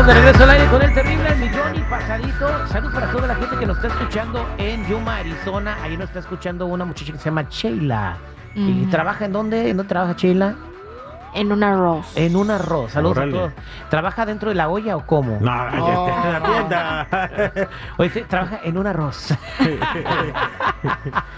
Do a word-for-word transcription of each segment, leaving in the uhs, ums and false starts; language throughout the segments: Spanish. Estamos de regreso al aire con el terrible millón y pasadito. Saludos para toda la gente que nos está escuchando en Yuma, Arizona. Ahí nos está escuchando una muchacha que se llama Sheila. Mm. ¿Y trabaja en dónde? ¿En dónde trabaja Sheila? En un arroz. En un arroz. Saludos Orale. a todos. ¿Trabaja dentro de la olla o cómo? No, oh. ya está en la tienda. Oye, sí, trabaja en un arroz.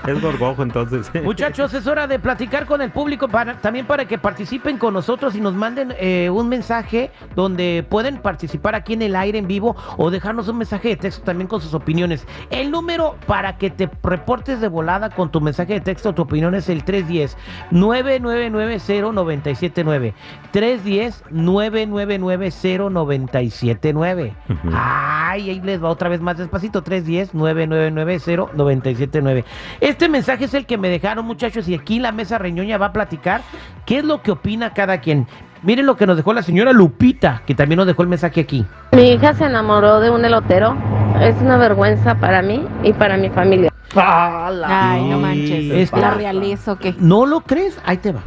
Es gorgojo, entonces. Muchachos, es hora de platicar con el público para, también para que participen con nosotros y nos manden eh, un mensaje donde pueden participar aquí en el aire en vivo o dejarnos un mensaje de texto también con sus opiniones. El número para que te reportes de volada con tu mensaje de texto o tu opinión es el tres uno cero, nueve nueve nueve, cero nueve siete nueve. tres uno cero, nueve nueve nueve, cero nueve siete nueve. Uh-huh. Ay, ahí les va otra vez más despacito. tres uno cero, nueve nueve nueve, cero nueve siete nueve. Este mensaje es el que me dejaron, muchachos, y aquí la mesa reñoña va a platicar qué es lo que opina cada quien. Miren lo que nos dejó la señora Lupita, que también nos dejó el mensaje aquí. Mi hija se enamoró de un elotero. Es una vergüenza para mí y para mi familia. Ah, la Ay, no manches. Esta... ¿La realizo qué? ¿No lo crees? Ahí te va.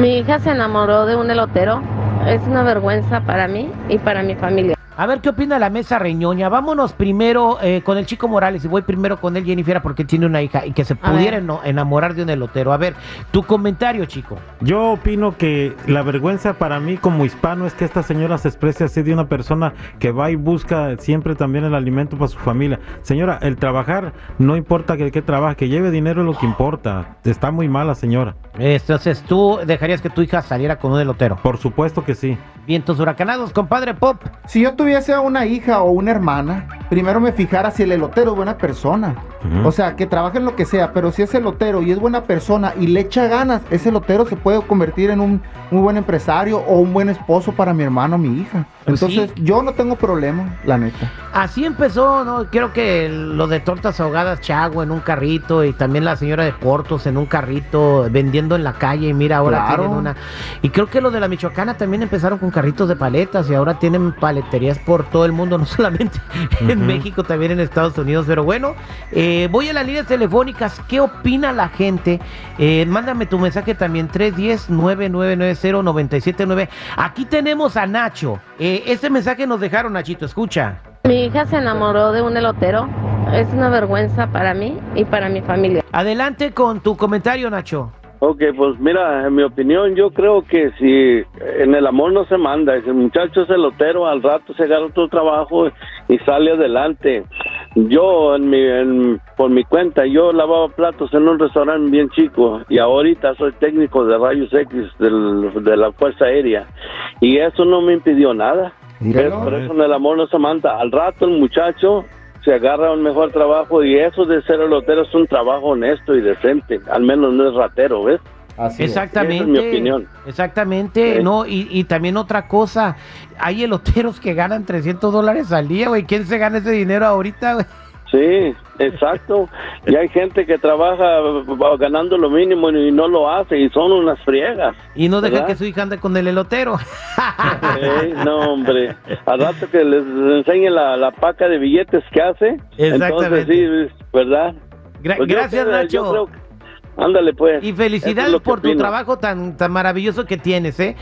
Mi hija se enamoró de un elotero. Es una vergüenza para mí y para mi familia. A ver qué opina la mesa reñoña. Vámonos primero eh, con el Chico Morales. Y voy primero con él, Jennifer, porque tiene una hija. Y que se pudiera enamorar de un elotero. A ver, tu comentario, Chico. Yo opino que la vergüenza para mí como hispano es que esta señora se exprese así de una persona que va y busca siempre también el alimento para su familia. Señora, el trabajar, no importa que, que trabaje, que lleve dinero es lo que importa. Está muy mala, señora. Entonces, ¿tú dejarías que tu hija saliera con un elotero? Por supuesto que sí. Vientos huracanados, compadre Pop. Si yo tuviera tuviese una hija o una hermana, primero me fijara si el elotero es buena persona. Uh-huh. O sea, que trabaje en lo que sea, pero si es elotero y es buena persona y le echa ganas, ese elotero se puede convertir en un muy buen empresario o un buen esposo para mi hermano o mi hija. Entonces, ¿sí? Yo no tengo problema, la neta. Así empezó, ¿no? Creo que lo de Tortas Ahogadas, Chago en un carrito y también la señora de Portos en un carrito vendiendo en la calle y mira, ahora claro. tienen una. Y creo que lo de la Michoacana también empezaron con carritos de paletas y ahora tienen paleterías por todo el mundo, no solamente en uh-huh. México, también en Estados Unidos. Pero bueno, eh, voy a las líneas telefónicas. ¿Qué opina la gente? Eh, mándame tu mensaje también, tres uno cero, nueve nueve nueve, cero nueve siete nueve. Aquí tenemos a Nacho. Eh, este mensaje nos dejaron, Nachito, escucha. Mi hija se enamoró de un elotero. Es una vergüenza para mí y para mi familia. Adelante con tu comentario, Nacho. Ok, pues mira, en mi opinión, yo creo que si en el amor no se manda, si el muchacho es elotero, al rato se agarra otro trabajo y sale adelante. Yo, en mi, en, por mi cuenta, yo lavaba platos en un restaurante bien chico y ahorita soy técnico de Rayos X del, de la Fuerza Aérea y eso no me impidió nada. Pero no, por eso en el amor no se manda, al rato el muchacho... se agarra un mejor trabajo y eso de ser elotero es un trabajo honesto y decente, al menos no es ratero, ¿ves? Así exactamente, es mi opinión. Exactamente, ¿sí? No, y, y también otra cosa, hay eloteros que ganan trescientos dólares al día, güey, ¿quién se gana ese dinero ahorita, güey? Sí, exacto, y hay gente que trabaja ganando lo mínimo y no lo hace, y son unas friegas. Y no dejan que su hija ande con el elotero. Hey, no, hombre, al rato que les enseñe la, la paca de billetes que hace, entonces sí, ¿verdad? Gra pues gracias, yo, Nacho. Yo creo que ándale pues. Y felicidades es por tu opino. Trabajo tan, tan maravilloso que tienes, ¿eh?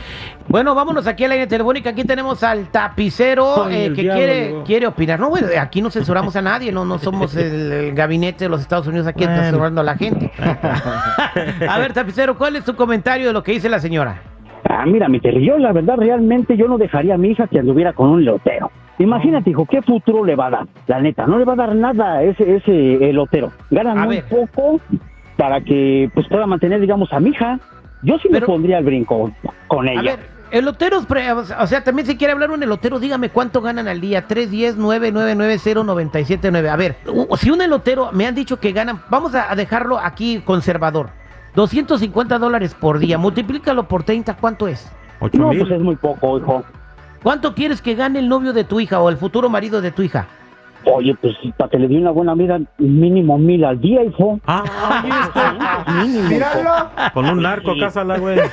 Bueno, vámonos aquí a la línea telefónica. Aquí tenemos al tapicero Ay, eh, que diablo, quiere diablo. quiere opinar. No, bueno, aquí no censuramos a nadie, no no somos el, el gabinete de los Estados Unidos aquí bueno. censurando a la gente. A ver, tapicero, ¿cuál es tu comentario de lo que dice la señora? Ah, mira, mi terri, yo la verdad realmente yo no dejaría a mi hija que anduviera con un elotero. Imagínate, hijo, ¿qué futuro le va a dar? La neta, no le va a dar nada a ese, ese elotero. Gana muy ver. poco... para que pues pueda mantener, digamos, a mi hija. Yo sí me Pero, pondría el brinco con ella. A ver, eloteros, o sea, también si quiere hablar un elotero, dígame cuánto ganan al día, tres uno cero, nueve nueve nueve, cero nueve siete nueve. A ver, si un elotero, me han dicho que ganan, vamos a dejarlo aquí conservador, doscientos cincuenta dólares por día, multiplícalo por treinta, ¿cuánto es? ocho mil. No, pues es muy poco, hijo. ¿Cuánto quieres que gane el novio de tu hija o el futuro marido de tu hija? Oye, pues para que le dé una buena vida, mínimo mil al día, hijo. Ah, mínimo. Míralo. Con un narco, sí. Cásala, güey. Pues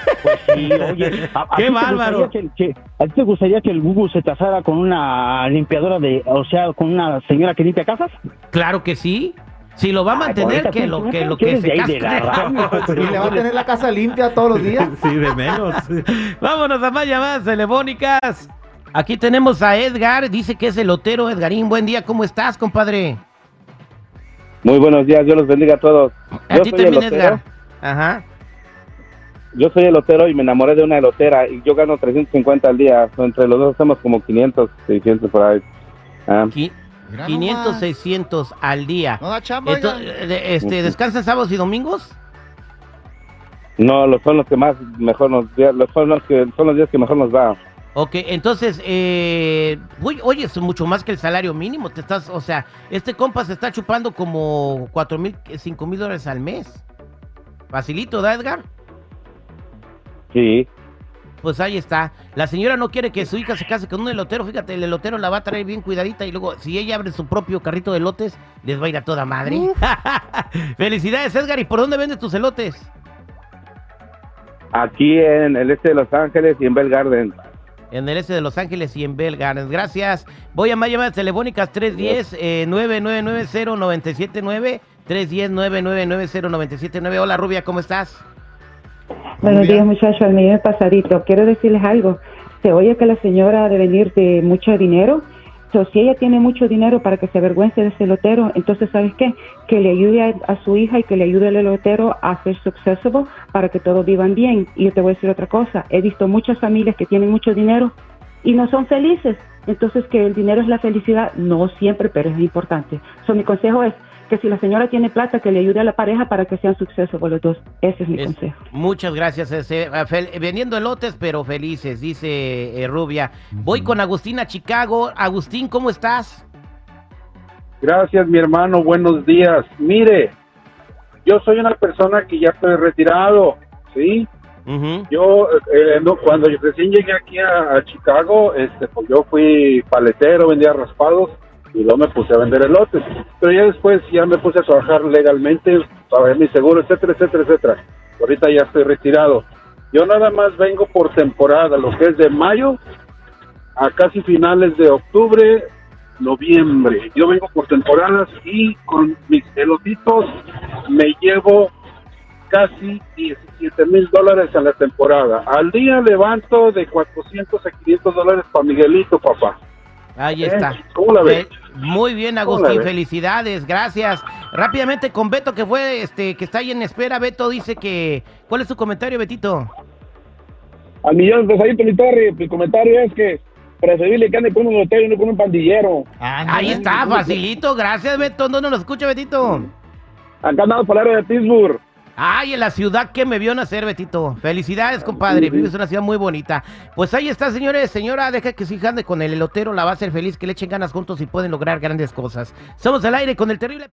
sí, oye. A, a ¡Qué bárbaro! Que, que, ¿A ti te gustaría que el Google se casara con una limpiadora de, o sea, con una señora que limpia casas? Claro que sí. Si lo va a mantener, Ay, que, lo, que lo que, que se casque. Y le va a tener la casa limpia todos los días. Sí, de menos. Vámonos a más llamadas telefónicas. Aquí tenemos a Edgar, dice que es elotero. Edgarín, buen día, ¿cómo estás, compadre? Muy buenos días, Dios los bendiga a todos. A ti también, Edgar. Ajá. Yo soy elotero y me enamoré de una elotera y yo gano trescientos cincuenta al día. Entre los dos hacemos como quinientos, seiscientos por ahí. Ah. quinientos, seiscientos al día. No da chamba. Esto, este, ¿descansan sábados y domingos? No, los son los que más mejor nos los son los que son los días que mejor nos da. Ok, entonces, eh, uy, oye, es mucho más que el salario mínimo. Te estás, o sea, este compa se está chupando como cuatro mil, cinco mil dólares al mes. Facilito, ¿da, Edgar? Sí. Pues ahí está. La señora no quiere que su hija se case con un elotero. Fíjate, el elotero la va a traer bien cuidadita y luego, si ella abre su propio carrito de elotes, les va a ir a toda madre. Felicidades, Edgar. ¿Y por dónde vendes tus elotes? Aquí en el este de Los Ángeles y en Bell Garden. En el este de Los Ángeles y en Bell Gardens. Gracias. Voy a más llamadas telefónicas tres uno cero, nueve nueve nueve, cero nueve siete nueve. tres uno cero, nueve nueve nueve, cero nueve siete nueve. Hola, Rubia, ¿cómo estás? Buenos días, muchachos. Al medio pasadito. Quiero decirles algo. Se oye que la señora debe venir de mucho dinero. Entonces, si ella tiene mucho dinero para que se avergüence de ese elotero, entonces, ¿sabes qué? Que le ayude a, a su hija y que le ayude al elotero a ser successful para que todos vivan bien. Y yo te voy a decir otra cosa. He visto muchas familias que tienen mucho dinero y no son felices. Entonces, que el dinero es la felicidad, no siempre, pero es importante. So, mi consejo es que si la señora tiene plata, que le ayude a la pareja para que sean successful los dos. Ese es mi es, consejo. Muchas gracias. Ese, fel, vendiendo elotes, pero felices, dice eh, Rubia. Voy con Agustín a Chicago. Agustín, ¿cómo estás? Gracias, mi hermano. Buenos días. Mire, yo soy una persona que ya estoy retirado, ¿sí? Uh-huh. Yo, eh, no, cuando yo recién llegué aquí a, a Chicago, este, pues yo fui paletero, vendía raspados. Y luego me puse a vender elotes, pero ya después ya me puse a trabajar legalmente, pagué mi seguro, etcétera, etcétera, etcétera. Ahorita ya estoy retirado. Yo nada más vengo por temporada, lo que es de mayo a casi finales de octubre, noviembre. Yo vengo por temporadas y con mis elotitos me llevo casi diecisiete mil dólares a la temporada. Al día levanto de cuatrocientos a quinientos dólares para Miguelito, papá. Ahí ¿Eh? está. ¿Cómo la ves? Muy bien, Agustín, felicidades, gracias. Rápidamente con Beto, que fue este que está ahí en espera. Beto dice que... ¿Cuál es tu comentario, Betito? A millón, pues ahí, mi Torri, mi comentario es que preferible que ande con un hotel y no con un pandillero. Ah, no, ahí no, está, no, facilito, gracias, Beto. ¿Dónde nos escucha, Betito? Acá andamos por el área de Pittsburgh. Ay, en la ciudad que me vio nacer, Betito. Felicidades, compadre. Vives en una ciudad muy bonita. Pues ahí está, señores. Señora, deja que su hija ande con el elotero. La va a hacer feliz, que le echen ganas juntos y pueden lograr grandes cosas. Somos al aire con el terrible...